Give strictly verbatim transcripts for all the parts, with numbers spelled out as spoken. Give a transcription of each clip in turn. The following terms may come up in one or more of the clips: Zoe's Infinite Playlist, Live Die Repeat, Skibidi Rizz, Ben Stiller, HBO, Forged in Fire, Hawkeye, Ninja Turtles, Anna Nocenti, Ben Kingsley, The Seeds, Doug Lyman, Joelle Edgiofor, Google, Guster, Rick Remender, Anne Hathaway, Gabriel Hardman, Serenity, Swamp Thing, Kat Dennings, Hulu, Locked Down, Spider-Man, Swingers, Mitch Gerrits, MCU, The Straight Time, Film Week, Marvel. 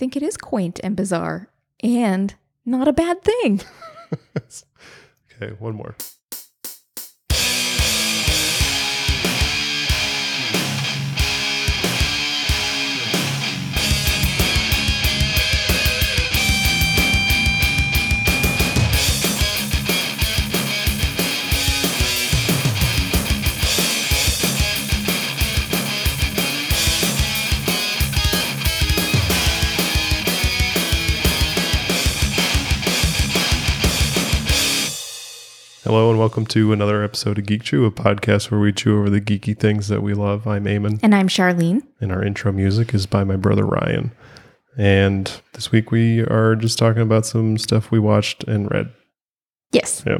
think it is quaint and bizarre and not a bad thing. Okay, one more. Hello and welcome to another episode of Geek Chew, a podcast where we chew over the geeky things that we love. I'm Eamon. And I'm Charlene. And our intro music is by my brother Ryan. And this week we are just talking about some stuff we watched and read. Yes. Yeah.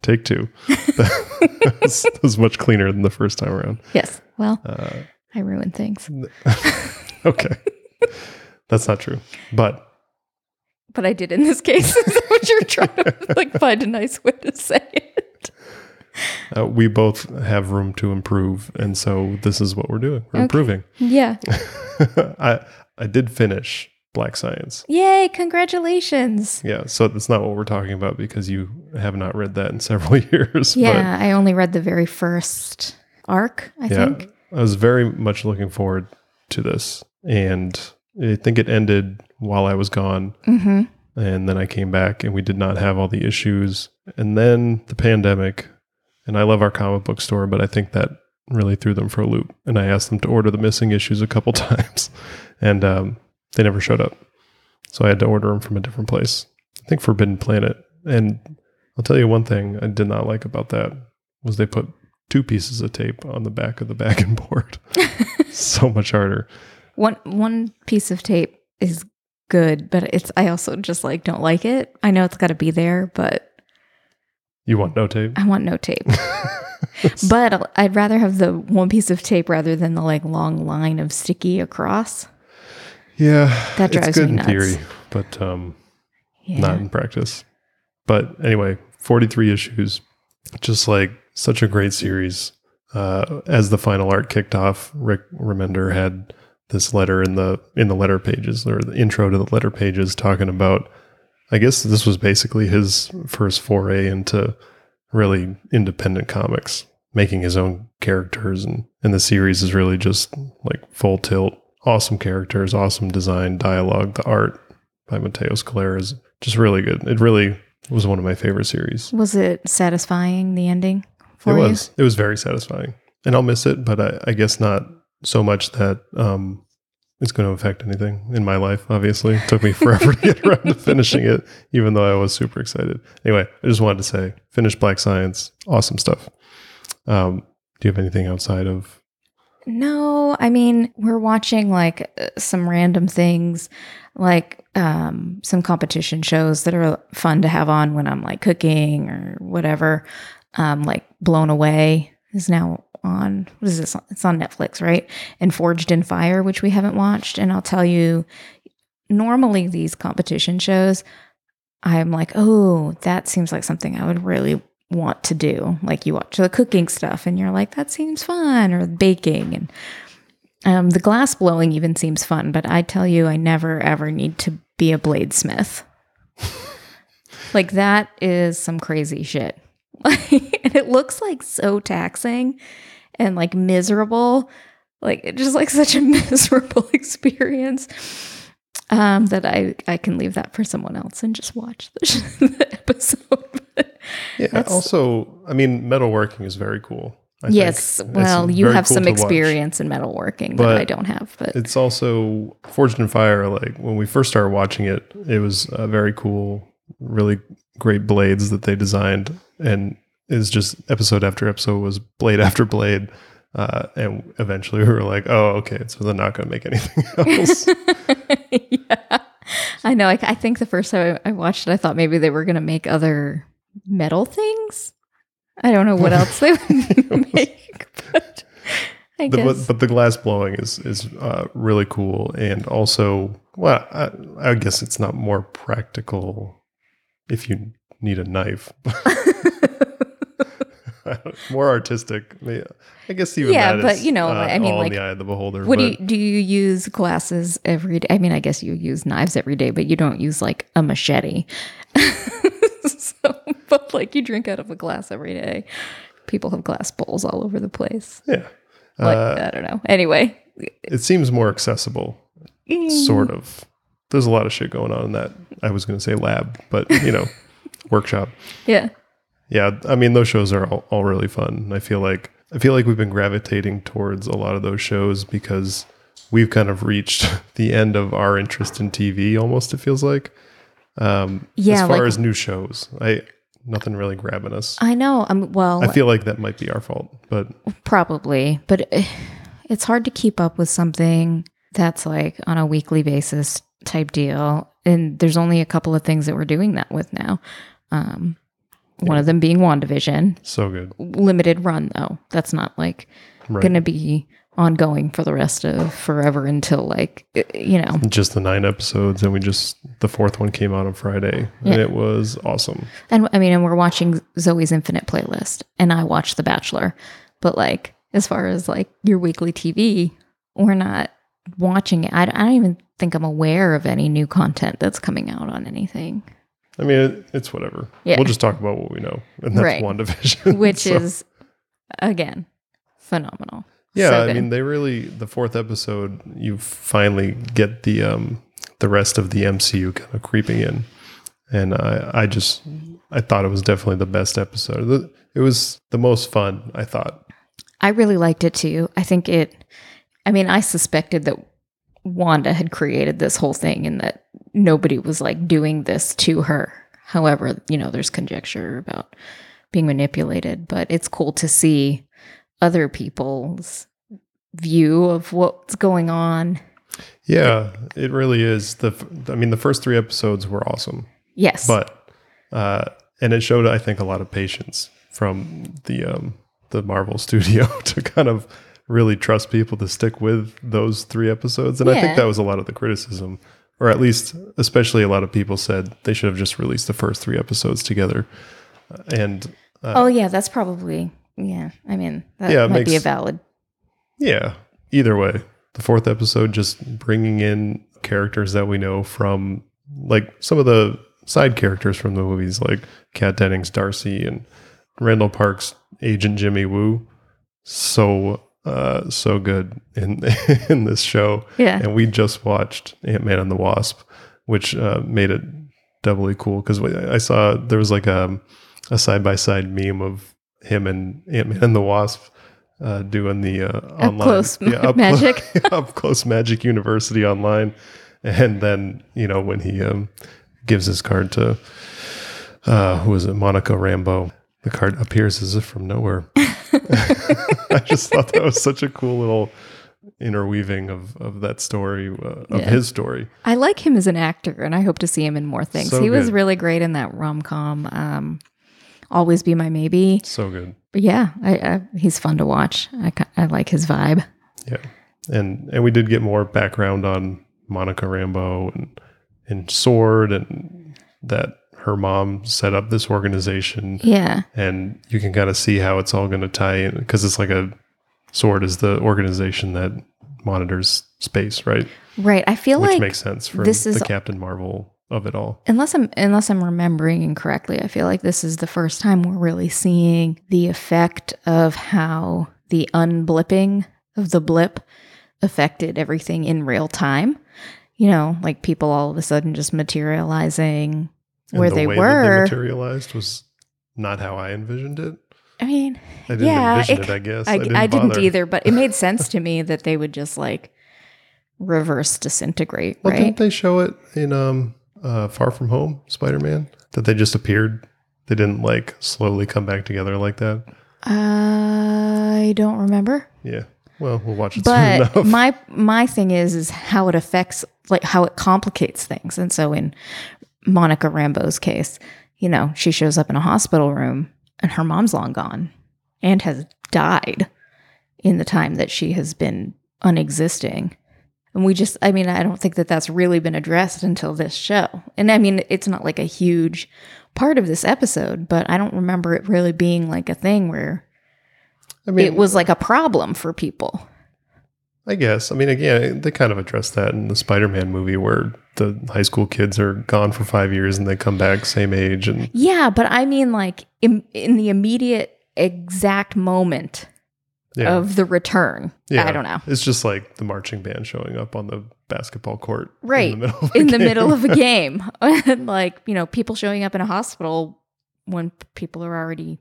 Take two. That was, that was much cleaner than the first time around. Yes. Well, uh, I ruined things. Okay. That's not true. But... But I did in this case. Is that what you're trying to like find a nice way to say it? Uh, we both have room to improve, and so this is what we're doing. We're okay. Improving. Yeah. I I did finish Black Science. Yay! Congratulations. Yeah. So that's not what we're talking about because you have not read that in several years. Yeah, I only read the very first arc. I yeah, think I was very much looking forward to this, and I think it ended while I was gone. Mm-hmm. And then I came back and we did not have all the issues. And then the pandemic, and I love our comic book store, but I think that really threw them for a loop. And I asked them to order the missing issues a couple times and um, they never showed up. So I had to order them from a different place. I think Forbidden Planet. And I'll tell you one thing I did not like about that was they put two pieces of tape on the back of the backing board. So much harder. One, one piece of tape is good, but it's I also just like don't like it. I know it's got to be there, but you want no tape? I want no tape. But I'd rather have the one piece of tape rather than the like long line of sticky across. Yeah, that drives it's good me nuts. In theory, but um yeah. Not in practice. But anyway, forty-three issues, just like such a great series. Uh as the final arc kicked off, Rick Remender had this letter in the in the letter pages, or the intro to the letter pages, talking about, I guess this was basically his first foray into really independent comics, making his own characters. And, and the series is really just like full tilt, awesome characters, awesome design, dialogue. The art by Mateos Calera is just really good. It really was one of my favorite series. Was it satisfying, the ending for you? It was. It was very satisfying. And I'll miss it, but I, I guess not so much that um, it's going to affect anything in my life, obviously. It took me forever to get around to finishing it, even though I was super excited. Anyway, I just wanted to say, finish Black Science. Awesome stuff. Um, do you have anything outside of... No, I mean, we're watching like some random things, like um, some competition shows that are fun to have on when I'm like cooking or whatever. Um, like Blown Away is now... on what is this it's on Netflix, right? And Forged in Fire, which we haven't watched. And I'll tell you, normally these competition shows I'm like, oh, that seems like something I would really want to do. Like you watch the cooking stuff and you're like, that seems fun, or baking, and um the glass blowing even seems fun, but I tell you, I never ever need to be a bladesmith. Like that is some crazy shit. And it looks like so taxing and like miserable, like it just like such a miserable experience um, that I, I can leave that for someone else and just watch the, sh- the episode. Yeah. Also, I mean, metalworking is very cool. I yes. Think. Well, it's you have cool some experience watch. In metalworking but that I don't have, but it's also Forged in Fire. Like when we first started watching it, it was uh, very cool, really great blades that they designed. And it's just episode after episode was blade after blade. Uh, and eventually we were like, oh, okay, so they're not going to make anything else. Yeah. I know. I, I think the first time I watched it, I thought maybe they were going to make other metal things. I don't know what else they would make. But, I the, guess. But, but the glass blowing is, is uh, really cool. And also, well, I, I guess it's not more practical if you... need a knife. More artistic. I guess even yeah, that but, is you know, uh, I mean, all like, in the eye of the beholder. What but. do you, do you use glasses every day? I mean, I guess you use knives every day, but you don't use like a machete. So, but like you drink out of a glass every day. People have glass bowls all over the place. Yeah. Like, uh, I don't know. Anyway. It seems more accessible, sort of. There's a lot of shit going on in that, I was going to say lab, but, you know, workshop. Yeah. Yeah. I mean, those shows are all, all really fun. I feel like I feel like we've been gravitating towards a lot of those shows because we've kind of reached the end of our interest in T V almost, it feels like. Um, yeah, as far like, as new shows. I nothing really grabbing us. I know. Um, well, I feel like that might be our fault, but probably. But it's hard to keep up with something that's like on a weekly basis type deal, and there's only a couple of things that we're doing that with now. Um, yeah. One of them being WandaVision. So good. Limited run though. That's not like right. going to be ongoing for the rest of forever until like, you know, just the nine episodes, and we just the fourth one came out on Friday, and yeah. it was awesome. And I mean, and we're watching Zoe's Infinite Playlist, and I watch The Bachelor, but like as far as like your weekly T V, we're not watching it. I, I don't even think I'm aware of any new content that's coming out on anything. I mean, it, it's whatever. Yeah. We'll just talk about what we know, and that's right. WandaVision, which so. is again phenomenal. Yeah, so I mean, they really, the fourth episode, you finally get the um, the rest of the M C U kind of creeping in. And I, I just, I thought it was definitely the best episode. It was the most fun, I thought. I really liked it too. I think it, I mean, I suspected that Wanda had created this whole thing and that nobody was like doing this to her. However, you know, there's conjecture about being manipulated, but it's cool to see other people's view of what's going on. Yeah, it really is. The I mean, the first three episodes were awesome. Yes. But, uh, and it showed, I think, a lot of patience from the, um, the Marvel studio to kind of really trust people to stick with those three episodes. And yeah. I think that was a lot of the criticism, or at least, especially a lot of people said they should have just released the first three episodes together. And, uh, oh yeah, that's probably... Yeah, I mean, that yeah, might makes, be a valid. Yeah, either way. The fourth episode, just bringing in characters that we know from, like, some of the side characters from the movies, like Kat Dennings, Darcy, and Randall Park's agent, Jimmy Woo. So, uh, so good in, in this show. Yeah. And we just watched Ant-Man and the Wasp, which uh, made it doubly cool, because I saw there was, like, a, a side-by-side meme of him and Ant-Man and the Wasp uh, doing the uh, online... Up close yeah, up magic. Clo- up close magic university online. And then, you know, when he um, gives his card to, uh, who is it, Monica Rambeau, the card appears as if from nowhere. I just thought that was such a cool little interweaving of, of that story, uh, of yeah. his story. I like him as an actor, and I hope to see him in more things. So he good. was really great in that rom-com... Um, Always Be My Maybe. So good. But yeah, I, I, he's fun to watch. I, I like his vibe. Yeah. And and we did get more background on Monica Rambeau and, and SWORD, and that her mom set up this organization. Yeah. And you can kind of see how it's all going to tie in, because it's like a SWORD is the organization that monitors space, right? Right. I feel Which like... Which makes sense for this the is Captain Marvel... of it all. Unless I'm unless I'm remembering incorrectly, I feel like this is the first time we're really seeing the effect of how the unblipping of the blip affected everything in real time. You know, like people all of a sudden just materializing and where the they way were. That they materialized was not how I envisioned it. I mean, I didn't yeah, envision it, it I guess. I, I, didn't, I didn't either, but it made sense to me that they would just like reverse disintegrate, well, right? Didn't they show it in um Uh, Far From Home, Spider-Man, that they just appeared? They didn't like slowly come back together like that? I don't remember. Yeah. Well, we'll watch it but soon enough. My, my thing is, is how it affects, like how it complicates things. And so in Monica Rambeau's case, you know, she shows up in a hospital room and her mom's long gone and has died in the time that she has been unexisting. And we just, I mean, I don't think that that's really been addressed until this show. And I mean, it's not like a huge part of this episode, but I don't remember it really being like a thing where I mean, it was like a problem for people. I guess. I mean, again, they kind of addressed that in the Spider-Man movie where the high school kids are gone for five years and they come back same age. And yeah, but I mean, like in, in the immediate exact moment yeah. of the return. Yeah. I don't know. It's just like the marching band showing up on the basketball court right in the middle of a in game. The middle of a game. Like, you know, people showing up in a hospital when people are already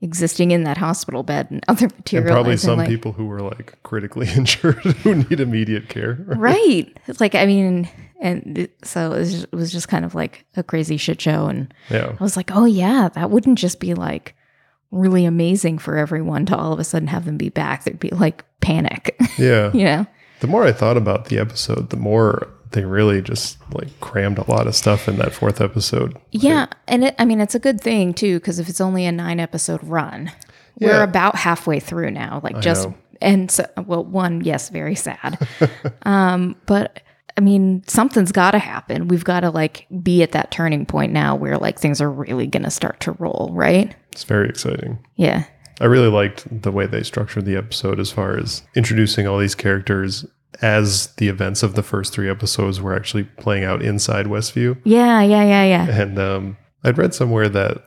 existing in that hospital bed and other material. And probably some like, people who were like critically injured who need immediate care. Right. right. It's like, I mean, and so it was, just, it was just kind of like a crazy shit show. And yeah. I was like, oh yeah, that wouldn't just be like really amazing for everyone to all of a sudden have them be back. There'd be like panic. Yeah. You know? The more I thought about the episode, the more they really just like crammed a lot of stuff in that fourth episode. Yeah. Like, and it, I mean, it's a good thing too, because if it's only a nine episode run, yeah. we're about halfway through now. Like I just, know. and so, well, one, yes, very sad. um, but I mean, something's got to happen. We've got to like be at that turning point now where like things are really going to start to roll. Right. It's very exciting. Yeah. I really liked the way they structured the episode as far as introducing all these characters as the events of the first three episodes were actually playing out inside Westview. Yeah, yeah, yeah, yeah. And um, I'd read somewhere that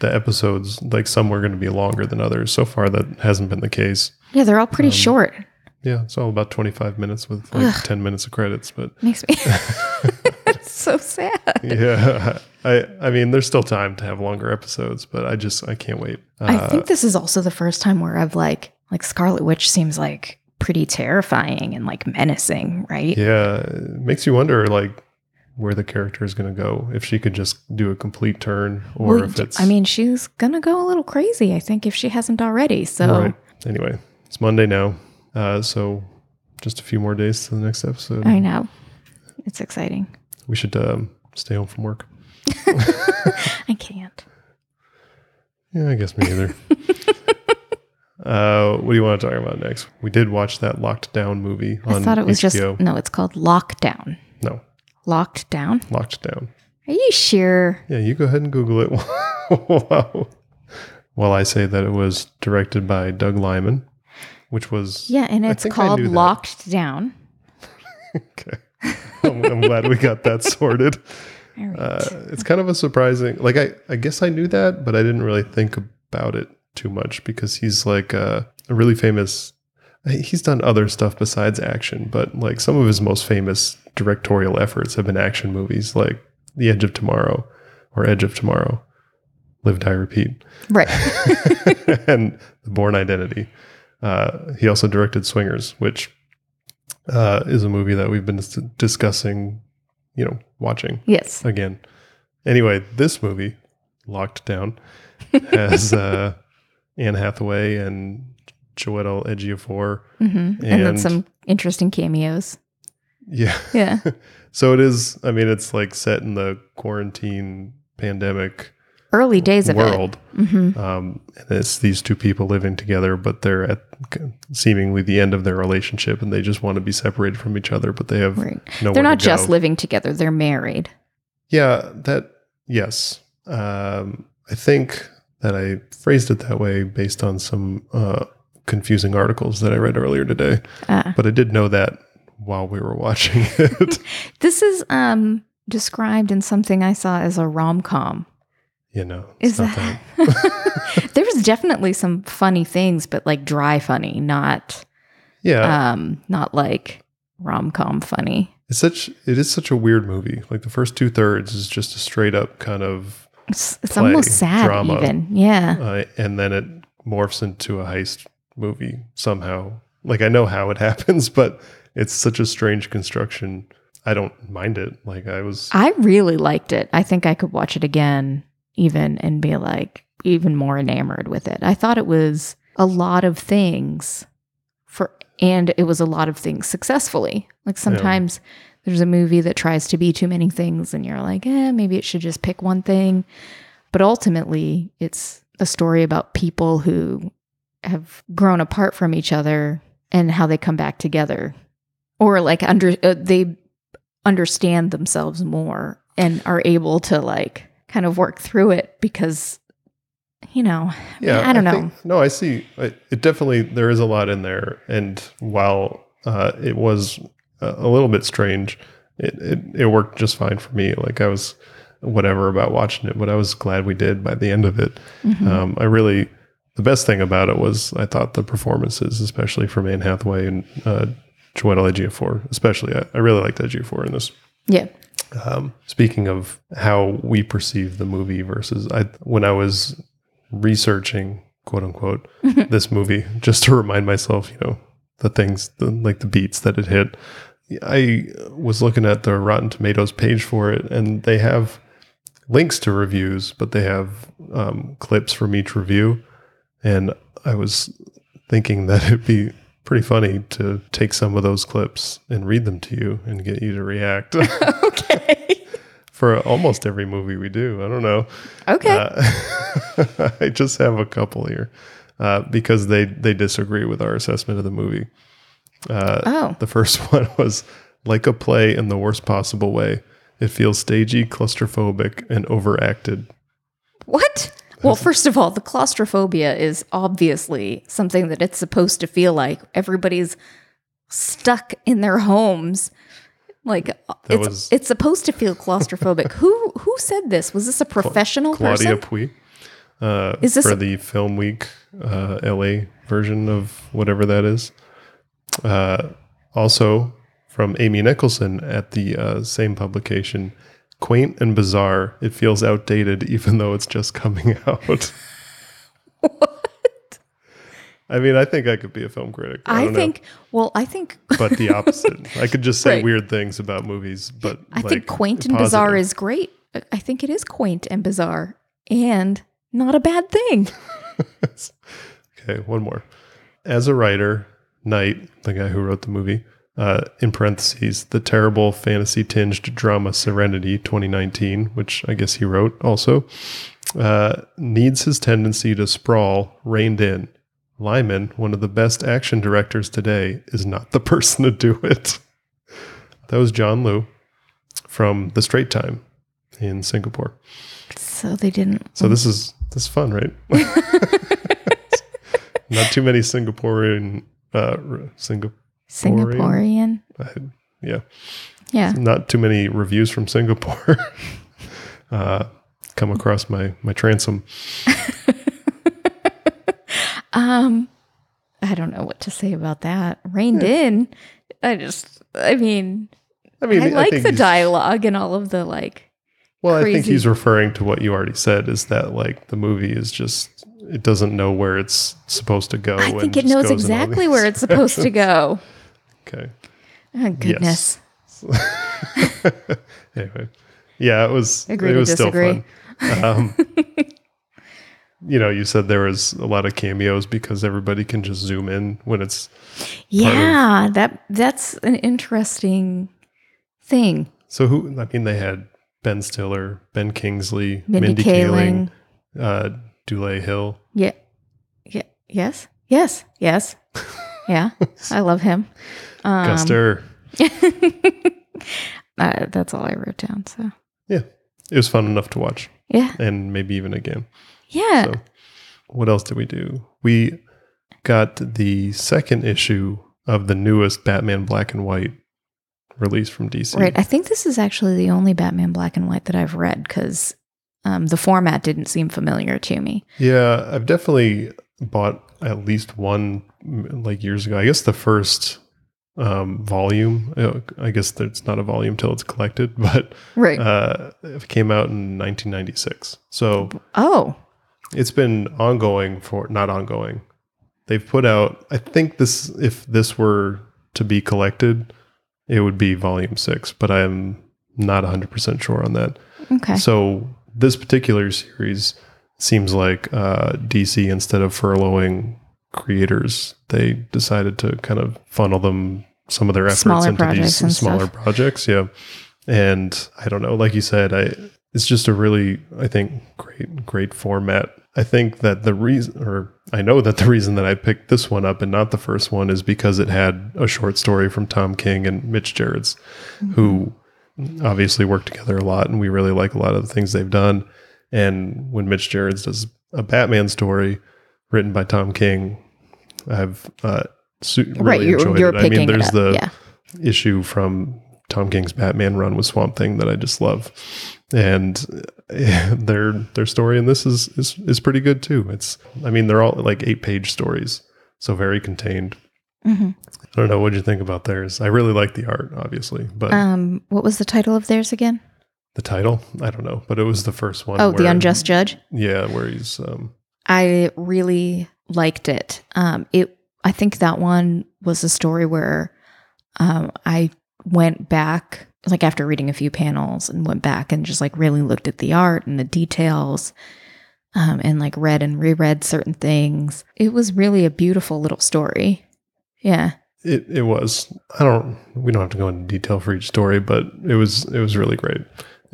the episodes, like some were going to be longer than others. So far, that hasn't been the case. Yeah, they're all pretty um, short. Yeah, it's all about twenty-five minutes with like Ugh. ten minutes of credits. But makes me... It's so sad. Yeah. I, I mean, there's still time to have longer episodes, but I just, I can't wait. Uh, I think this is also the first time where I've like, like Scarlet Witch seems like pretty terrifying and like menacing, right? Yeah. It makes you wonder like where the character is going to go, if she could just do a complete turn or well, if it's... I mean, she's going to go a little crazy, I think, if she hasn't already. So right. Anyway, it's Monday now. Uh, so just a few more days to the next episode. I know. It's exciting. We should um, stay home from work. I can't. Yeah, I guess me either. uh, what do you want to talk about next? We did watch that Locked Down movie on H B O. I thought it was just, no, it's called Locked Down. No. Locked Down? Locked Down. Are you sure? Yeah, you go ahead and Google it. Wow. Well, I say that it was directed by Doug Lyman, which was... Yeah, and it's called Locked Down. Okay. I'm, I'm glad we got that sorted. Right. Uh, it's kind of a surprising, like I, I guess I knew that, but I didn't really think about it too much because he's like a, a really famous, he's done other stuff besides action, but like some of his most famous directorial efforts have been action movies like The Edge of Tomorrow or Edge of Tomorrow, Live, Die, Repeat. Right. And The Bourne Identity. Uh, he also directed Swingers, which... Uh, is a movie that we've been dis- discussing, you know, watching. Yes. Again. Anyway, this movie, Locked Down, has uh, Anne Hathaway and Joelle Edgiofor. Mm-hmm. And, and then some interesting cameos. Yeah. Yeah. So it is, I mean, it's like set in the quarantine pandemic early days of world. It. Mm-hmm. Um, and it's these two people living together, but they're at seemingly the end of their relationship and they just want to be separated from each other, but they have right. no They're not to just go. Living together. They're married. Yeah. That, yes. Um, I think that I phrased it that way based on some uh, confusing articles that I read earlier today, uh. but I did know that while we were watching it. This is um, described in something I saw as a rom-com. You know, is that there was definitely some funny things, but like dry funny, not yeah, um, not like rom com funny. It's such it is such a weird movie. Like the first two thirds is just a straight up kind of it's, it's play, almost sad drama, even yeah, uh, and then it morphs into a heist movie somehow. Like I know how it happens, but it's such a strange construction. I don't mind it. Like I was, I really liked it. I think I could watch it again. Even and be like even more enamored with it. I thought it was a lot of things for, and it was a lot of things successfully. Like sometimes yeah. there's a movie that tries to be too many things and you're like, eh, maybe it should just pick one thing. But ultimately it's a story about people who have grown apart from each other and how they come back together or like under, uh, they understand themselves more and are able to like kind of work through it because, you know, I, yeah, mean, I don't I know. Think, no, I see. It, it definitely, there is a lot in there. And while uh, it was a, a little bit strange, it, it, it worked just fine for me. Like I was whatever about watching it, but I was glad we did by the end of it. Mm-hmm. Um, I really, the best thing about it was I thought the performances, especially from Anne Hathaway and uh, Joelle Ejiofor, especially. I, I really liked Ejiofor in this. Yeah. Um, speaking of how we perceive the movie versus I, when I was researching, quote unquote, this movie, just to remind myself, you know, the things, the, like the beats that it hit, I was looking at the Rotten Tomatoes page for it, and they have links to reviews, but they have um, clips from each review. And I was thinking that it'd be pretty funny to take some of those clips and read them to you and get you to react. Okay. For almost every movie we do. I don't know. Okay. Uh, I just have a couple here uh, because they, they disagree with our assessment of the movie. Uh, oh. The first one was like a play in the worst possible way. It feels stagey, claustrophobic, and overacted. What? Well, first of all, the claustrophobia is obviously something that it's supposed to feel like. Everybody's stuck in their homes. Like, that it's, was... it's supposed to feel claustrophobic. who who said this? Was this a professional Cla- Claudia person? Puy, uh, is this for a... the Film Week uh, L A version of whatever that is. Uh, also, from Amy Nicholson at the uh, same publication, quaint and bizarre. It feels outdated, even though it's just coming out. What? I mean, I think I could be a film critic. I, I don't think, know. well, I think. But the opposite. I could just say right. weird things about movies, but I like, think quaint positive. and bizarre is great. I think it is quaint and bizarre and not a bad thing. Okay, one more. As a writer, Knight, the guy who wrote the movie, Uh, in parentheses, the terrible fantasy-tinged drama Serenity twenty nineteen, which I guess he wrote also, uh, needs his tendency to sprawl reined in. Lyman, one of the best action directors today, is not the person to do it. That was John Liu from The Straight Time in Singapore. So they didn't... So this is, this is fun, right? Not too many Singaporean... Uh, Singapore... Singaporean. Singaporean. Yeah. Yeah. Not too many reviews from Singapore uh, come across my, my transom. um, I don't know what to say about that. Reined yeah. in. I just, I mean, I, mean, I like I the dialogue and all of the like. Well, crazy. I think he's referring to what you already said is that like the movie is just, it doesn't know where it's supposed to go. I and think it knows exactly where it's supposed to go. Okay. Oh, goodness. Yes. Anyway, yeah, it was. Agree it to was disagree. Still fun. Um, you know, you said there was a lot of cameos because everybody can just zoom in when it's. Yeah, of, that that's an interesting thing. So who? I mean, they had Ben Stiller, Ben Kingsley, Mindy, Mindy Kaling, Kaling uh, Dulé Hill. Yeah. Yeah. Yes. Yes. Yes. Yeah, I love him. Um, Guster. uh, that's all I wrote down. So yeah, it was fun enough to watch. Yeah, and maybe even again. Yeah. So, what else did we do? We got the second issue of the newest Batman Black and White release from D C. Right. I think this is actually the only Batman Black and White that I've read because um, the format didn't seem familiar to me. Yeah, I've definitely bought at least one like years ago. I guess the first um, volume, I guess it's not a volume till it's collected, but right. uh, it came out in nineteen ninety-six. So oh, it's been ongoing for, not ongoing. They've put out, I think this, if this were to be collected, it would be volume six, but I'm not one hundred percent sure on that. Okay. So this particular series seems like uh, D C, instead of furloughing creators, they decided to kind of funnel them some of their efforts smaller into these smaller stuff. projects. Yeah. And I don't know, like you said, I it's just a really, I think, great, great format. I think that the reason, or I know that the reason that I picked this one up and not the first one is because it had a short story from Tom King and Mitch Gerrits, mm-hmm. who obviously work together a lot, and we really like a lot of the things they've done. And when Mitch Gerrards does a Batman story written by Tom King, I've uh, su- really right, you're, enjoyed you're it. I mean, there's the yeah. issue from Tom King's Batman run with Swamp Thing that I just love, and uh, their their story in this is, is is pretty good too. It's I mean they're all like eight page stories, so very contained. Mm-hmm. I don't know what you think about theirs. I really like the art, obviously, but um, what was the title of theirs again? The title? I don't know, but it was the first one. Oh, where, The Unjust Judge? Yeah, where he's... Um, I really liked it. Um, it. I think that one was a story where um, I went back, like after reading a few panels, and went back and just like really looked at the art and the details um, and like read and reread certain things. It was really a beautiful little story. Yeah. It it was. I don't, we don't have to go into detail for each story, but it was, it was really great.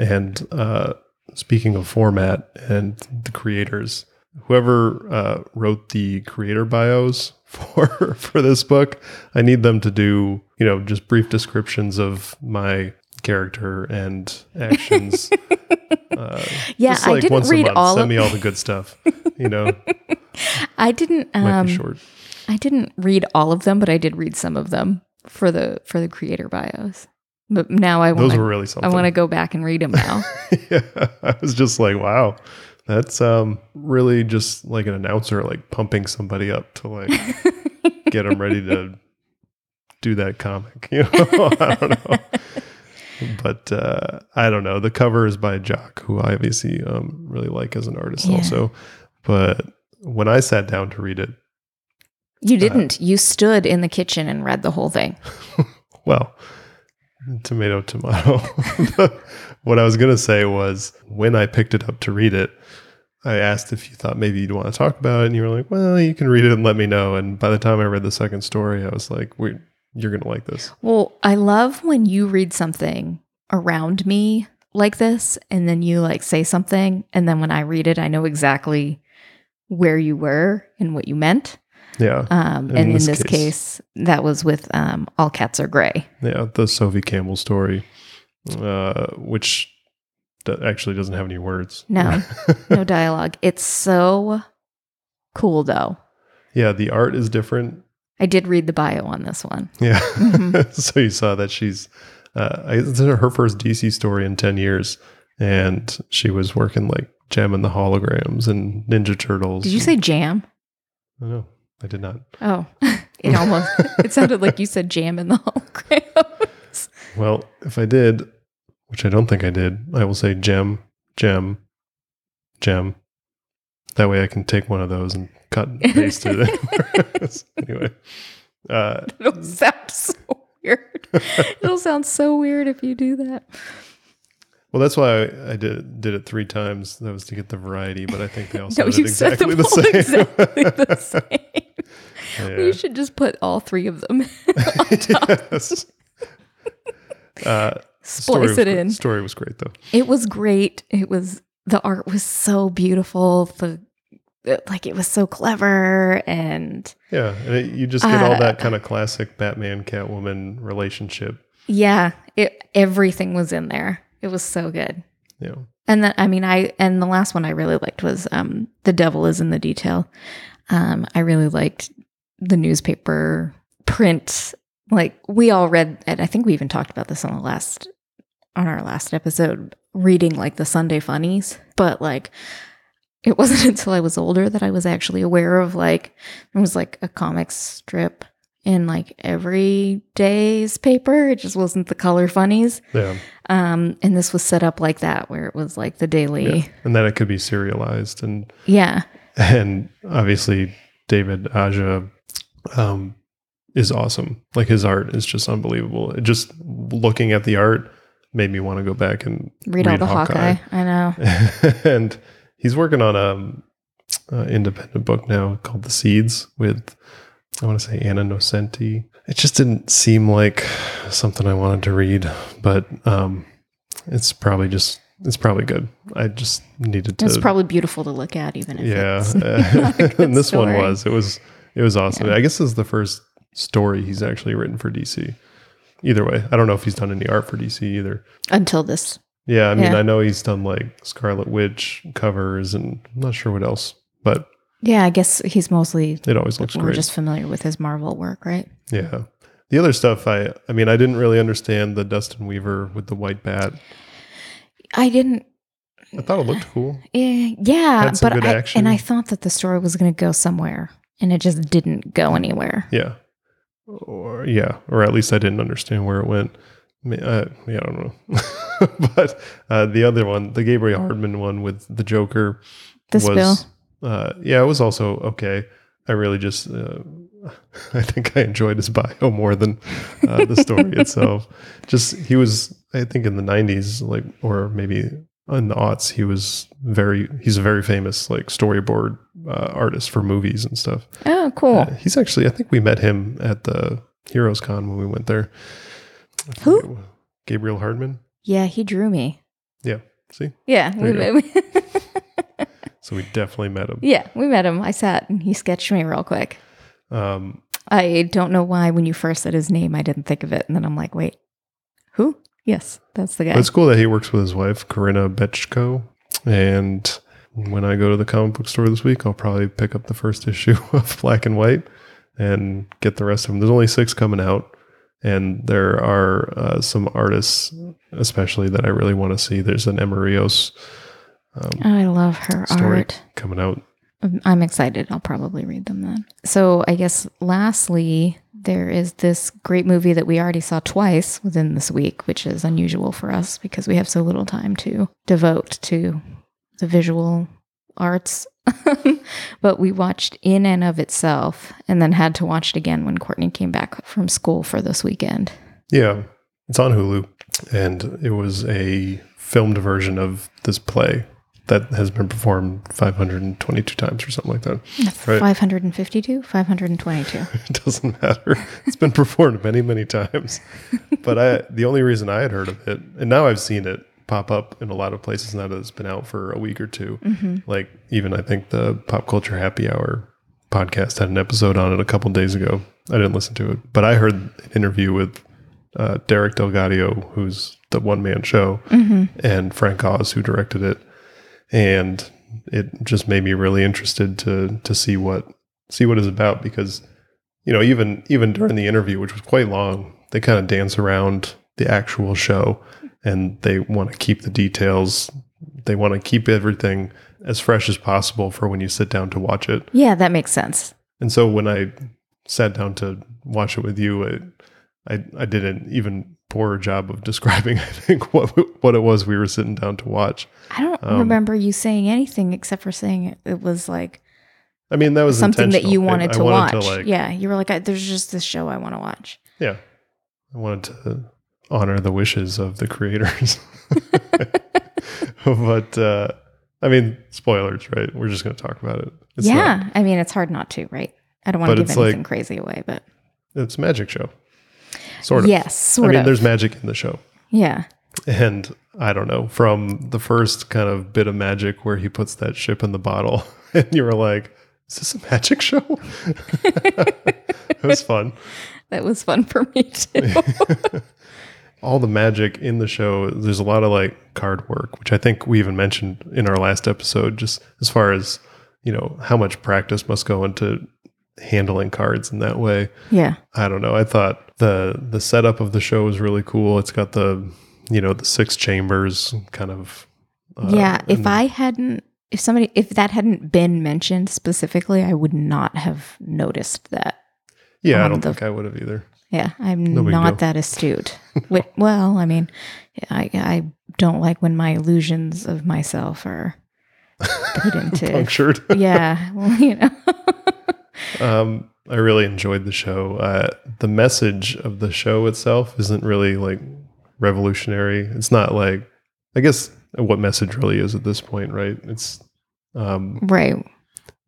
And uh, speaking of format and the creators, whoever uh, wrote the creator bios for, for this book, I need them to do, you know, just brief descriptions of my character and actions. uh, yeah. Just like I didn't read all Send of me all the good stuff, you know? I didn't. Might um, be short. I didn't read all of them, but I did read some of them for the for the creator bios. But now I want those were really something. I want to go back and read them now. Yeah, I was just like, wow, that's um, really just like an announcer, like pumping somebody up to like get them ready to do that comic. You know, I don't know, but uh, I don't know. The cover is by Jock, who I obviously um, really like as an artist, yeah. also. But when I sat down to read it. You didn't. Uh, you stood in the kitchen and read the whole thing. Well, tomato, tomato. What I was going to say was when I picked it up to read it, I asked if you thought maybe you'd want to talk about it. And you were like, well, you can read it and let me know. And by the time I read the second story, I was like, We're, you're going to like this. Well, I love when you read something around me like this and then you like say something. And then when I read it, I know exactly where you were and what you meant. Yeah. Um, and in this, in this case, case, that was with um, All Cats Are Gray. Yeah, the Sophie Campbell story, uh, which d- actually doesn't have any words. No, no dialogue. It's so cool, though. Yeah, the art is different. I did read the bio on this one. Yeah. Mm-hmm. So you saw that she's, uh, it's her first D C story in ten years, and she was working like Jam and the Holograms and Ninja Turtles. Did you and, say Jam? I don't know. I did not. Oh, it almost, it sounded like you said Jam in the Holograms. Well, if I did, which I don't think I did, I will say Gem, Gem, Gem. That way I can take one of those and cut and paste it. Anyway. Uh, It'll sound so weird. It'll sound so weird if you do that. Well, that's why I, I did did it three times. That was to get the variety, but I think they all sounded no, exactly, the same. exactly the same. Exactly the same. You should just put all three of them on top. Yes. Uh, Splice it was, in. The story was great, though. It was great. It was the art was so beautiful. The like it was so clever and yeah, and it, you just get uh, all that kind of classic Batman Catwoman relationship. Yeah, it, everything was in there. It was so good. Yeah. And then, I mean, I, and the last one I really liked was um, The Devil Is in the Detail. Um, I really liked the newspaper print. Like we all read, and I think we even talked about this on the last, on our last episode, reading like the Sunday funnies, but like it wasn't until I was older that I was actually aware of like, it was like a comic strip in like every day's paper. It just wasn't the color funnies. Yeah. Um, and this was set up like that, where it was like the daily. Yeah. And then it could be serialized. And yeah. And obviously David Aja um, is awesome. Like his art is just unbelievable. It just looking at the art made me want to go back and read, read all the Hawkeye. Hawkeye. I know. And he's working on a, a independent book now called The Seeds with, I want to say Anna Nocenti. It just didn't seem like something I wanted to read, but um, it's probably just, it's probably good. I just needed to. It's probably beautiful to look at even if yeah, it's not a good and this story. One was, it was, it was awesome. Yeah. I guess this is the first story he's actually written for D C. Either way, I don't know if he's done any art for D C either. Until this. Yeah, I mean, yeah. I know he's done like Scarlet Witch covers and I'm not sure what else, but yeah, I guess he's mostly it always looks great. Just familiar with his Marvel work, right? Yeah. The other stuff, I I mean, I didn't really understand the Dustin Weaver with the white bat. I didn't. I thought it looked cool. Yeah, yeah, but I, and I thought that the story was going to go somewhere, and it just didn't go anywhere. Yeah, or yeah, or at least I didn't understand where it went. I mean, uh, yeah, I don't know. But uh, the other one, the Gabriel Hardman one with the Joker, the was uh, yeah, it was also okay. I really just. Uh, I think I enjoyed his bio more than uh, the story itself. Just he was, I think, in the nineties, like, or maybe in the aughts, he was very. He's a very famous like storyboard uh, artist for movies and stuff. Oh, cool! Uh, he's actually, I think we met him at the Heroes Con when we went there. Who? Gabriel Hardman. Yeah, he drew me. Yeah. See. Yeah. We, so we definitely met him. Yeah, we met him. I sat and he sketched me real quick. Um, I don't know why when you first said his name, I didn't think of it. And then I'm like, wait, who? Yes, that's the guy. It's cool that he works with his wife, Karina Bechko. And when I go to the comic book store this week, I'll probably pick up the first issue of Black and White and get the rest of them. There's only six coming out. And there are uh, some artists, especially, that I really want to see. There's an Emma Rios. Um, I love her art. Coming out. I'm excited. I'll probably read them then. So I guess lastly, there is this great movie that we already saw twice within this week, which is unusual for us because we have so little time to devote to the visual arts. But we watched In and of Itself and then had to watch it again when Courtney came back from school for this weekend. Yeah, it's on Hulu. And it was a filmed version of this play. That has been performed five hundred twenty-two times or something like that. Right? five hundred fifty-two? five hundred twenty-two. It doesn't matter. It's been performed many, many times. But I, the only reason I had heard of it, and now I've seen it pop up in a lot of places now that it's been out for a week or two. Mm-hmm. Like even I think the Pop Culture Happy Hour podcast had an episode on it a couple days ago. I didn't listen to it. But I heard an interview with uh, Derek Delgadio, who's the one-man show, mm-hmm. and Frank Oz, who directed it. And it just made me really interested to to see what see what it's about because, you know, even even during the interview, which was quite long, they kind of dance around the actual show and they want to keep the details. They want to keep everything as fresh as possible for when you sit down to watch it. Yeah, that makes sense. And so when I sat down to watch it with you, it, I I did an even poorer job of describing, I think, what what it was we were sitting down to watch. I don't um, remember you saying anything except for saying it, it was like. I mean, that was something that you wanted I, to I wanted watch. To like, yeah, you were like, I, "There's just this show I want to watch." Yeah, I wanted to honor the wishes of the creators. But uh, I mean, spoilers, right? We're just going to talk about it. It's yeah, not, I mean, it's hard not to, right? I don't want to give anything like, crazy away, but it's a magic show. Sort of. Yes, sort of. I mean, of. There's magic in the show. Yeah. And I don't know, from the first kind of bit of magic where he puts that ship in the bottle, and you were like, is this a magic show? It was fun. That was fun for me, too. All the magic in the show, there's a lot of like card work, which I think we even mentioned in our last episode, just as far as, you know, how much practice must go into handling cards in that way. Yeah. I don't know. I thought the the setup of the show was really cool. It's got the, you know, the six chambers kind of. Uh, yeah. If I hadn't, if somebody, if that hadn't been mentioned specifically, I would not have noticed that. Yeah. I don't the, think I would have either. Yeah. I'm no not that astute. No. Well, I mean, I, I don't like when my illusions of myself are put into. Punctured. Yeah. Well, you know. Um, I really enjoyed the show. Uh, the message of the show itself isn't really like revolutionary. It's not like, I guess what message really is at this point, right? It's, um, right.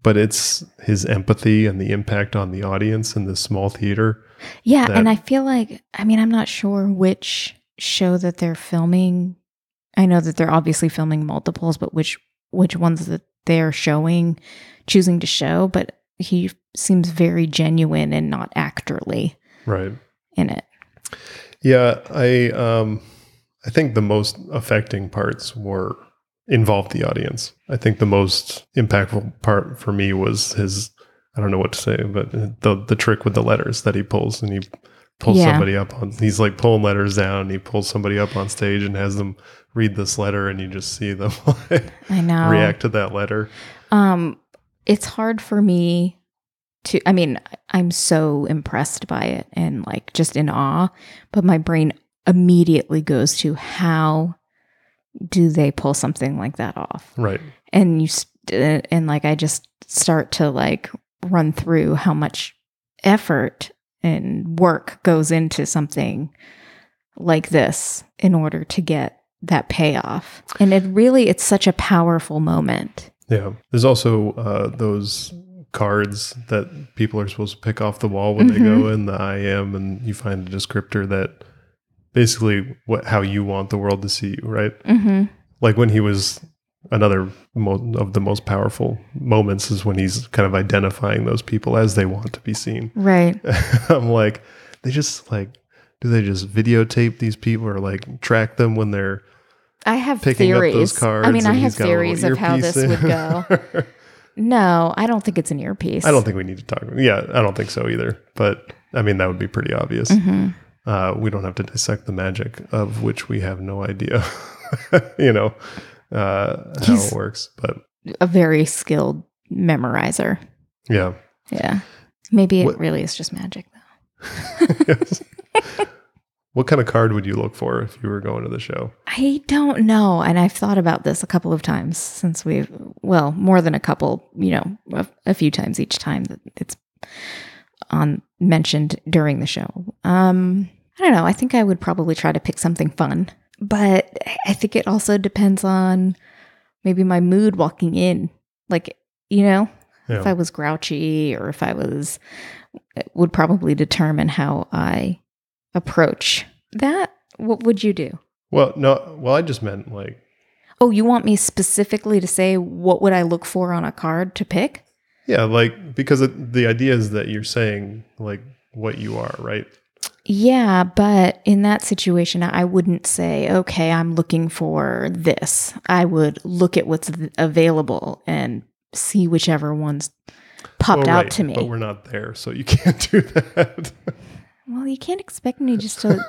But it's his empathy and the impact on the audience in this small theater. Yeah. That, and I feel like, I mean, I'm not sure which show that they're filming. I know that they're obviously filming multiples, but which, which ones that they're showing, choosing to show, but he seems very genuine and not actorly, right? In it, yeah. I um, I think the most affecting parts were involved the audience. I think the most impactful part for me was his, I don't know what to say, but the the trick with the letters that he pulls, and he pulls yeah. somebody up on, he's like pulling letters down, and he pulls somebody up on stage and has them read this letter, and you just see them I know. react to that letter. Um, it's hard for me to, I mean, I'm so impressed by it and like just in awe, but my brain immediately goes to how do they pull something like that off? Right. And you, st- and like, I just start to like run through how much effort and work goes into something like this in order to get that payoff. And it really, it's such a powerful moment. Yeah. There's also uh, those cards that people are supposed to pick off the wall when mm-hmm. they go in, the I am, and you find a descriptor that basically what how you want the world to see you, right? Mm-hmm. Like when he was, another mo- of the most powerful moments is when he's kind of identifying those people as they want to be seen. Right. I'm like, they just like, do they just videotape these people or like track them when they're I have picking theories. Up those cards? I mean, I have theories of how this in. Would go. No, I don't think it's an earpiece. I don't think we need to talk about it. Yeah, I don't think so either. But I mean, that would be pretty obvious. Mm-hmm. Uh, we don't have to dissect the magic of which we have no idea, you know, uh, how He's it works. But a very skilled memorizer. Yeah. Yeah. Maybe what, it really is just magic, though. Yes. What kind of card would you look for if you were going to the show? I don't know. And I've thought about this a couple of times since we've, well, more than a couple, you know, a, a few times each time that it's on mentioned during the show. Um, I don't know. I think I would probably try to pick something fun, but I think it also depends on maybe my mood walking in. Like, you know, yeah. if I was grouchy or if I was, it would probably determine how I approach that. What would you do? Well, no, well, I just meant like, oh, you want me specifically to say what would I look for on a card to pick? Yeah, like because it, the idea is that you're saying like what you are, right? Yeah, but in that situation, I wouldn't say, okay, I'm looking for this. I would look at what's available and see whichever one's popped oh, right, out to me. But we're not there, so you can't do that. Well, you can't expect me just to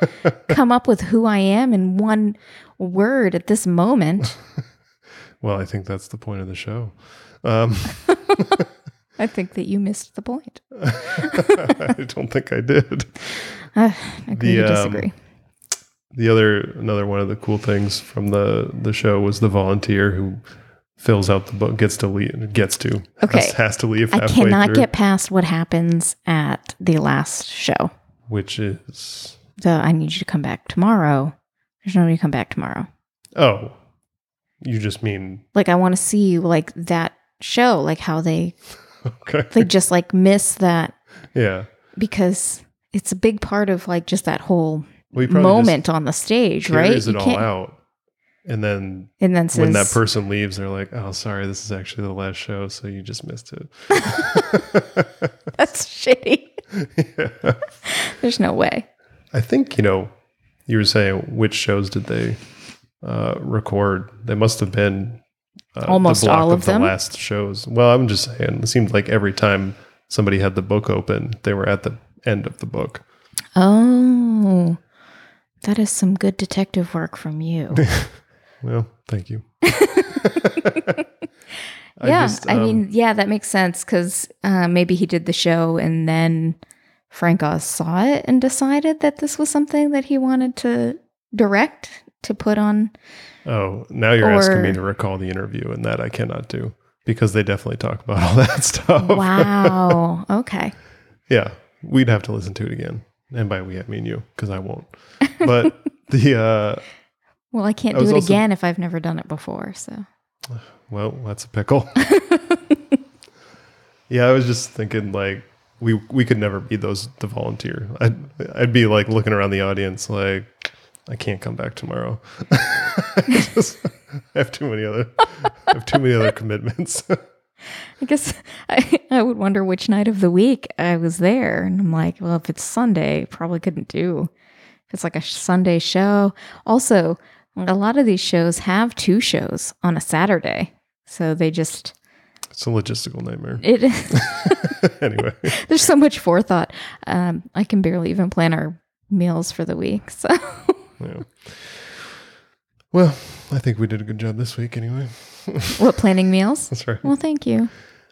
come up with who I am in one word at this moment. Well, I think that's the point of the show. Um, I think that you missed the point. I don't think I did. Uh, I agree to disagree. Um, the other, another one of the cool things from the, the show was the volunteer who fills out the book, gets to leave, gets to, okay. has, has to leave halfway through. I cannot get past what happens at the last show. Which is? The I need you to come back tomorrow. There's nobody to come back tomorrow. Oh, you just mean? Like I want to see like that show, like how they, okay. they just like miss that. Yeah. Because it's a big part of like just that whole well, moment on the stage, right? Carries it you all can't... out. And then, and then says, when that person leaves, they're like, oh, sorry, this is actually the last show. So you just missed it. That's shitty. Yeah. There's no way. I think, you know, you were saying which shows did they uh, record? They must have been uh, almost the block all of, of them. The last shows. Well, I'm just saying, it seemed like every time somebody had the book open, they were at the end of the book. Oh, that is some good detective work from you. Well, thank you. I yeah, just, um, I mean, yeah, that makes sense because uh, maybe he did the show and then Frank Oz saw it and decided that this was something that he wanted to direct, to put on. Oh, now you're or, asking me to recall the interview, and that I cannot do because they definitely talk about all that stuff. Wow. Okay. Yeah, we'd have to listen to it again. And by we, I mean you, because I won't. But the... Uh, well, I can't I do it also, again if I've never done it before, so... Well, that's a pickle. Yeah, I was just thinking like we we could never be those to volunteer. I'd I'd be like looking around the audience like I can't come back tomorrow. I, just, I have too many other I have too many other commitments. I guess I, I would wonder which night of the week I was there, and I'm like, well, if it's Sunday, probably couldn't do. It's like a Sunday show. Also, a lot of these shows have two shows on a Saturday. So they just... It's a logistical nightmare. It is. Anyway. There's so much forethought. Um, I can barely even plan our meals for the week. So. Yeah. Well, I think we did a good job this week anyway. What, planning meals? That's right. Well, thank you.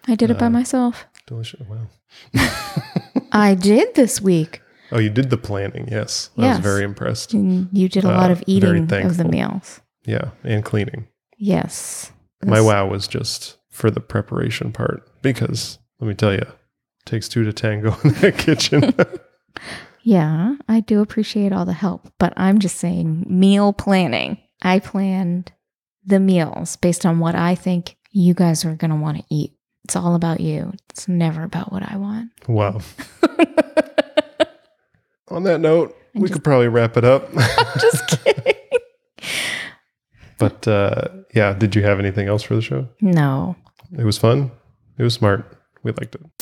I did uh, it by myself. Delicious. Wow. I did this week. Oh, you did the planning. Yes. yes. I was very impressed. And you did a uh, lot of eating of the meals. Yeah. And cleaning. Yes. That's... My wow was just for the preparation part, because let me tell you, it takes two to tango in that kitchen. Yeah. I do appreciate all the help, but I'm just saying meal planning. I planned the meals based on what I think you guys are going to want to eat. It's all about you. It's never about what I want. Wow. On that note, I'm we just, could probably wrap it up. I'm just kidding. But uh, yeah, did you have anything else for the show? No. It was fun. It was smart. We liked it.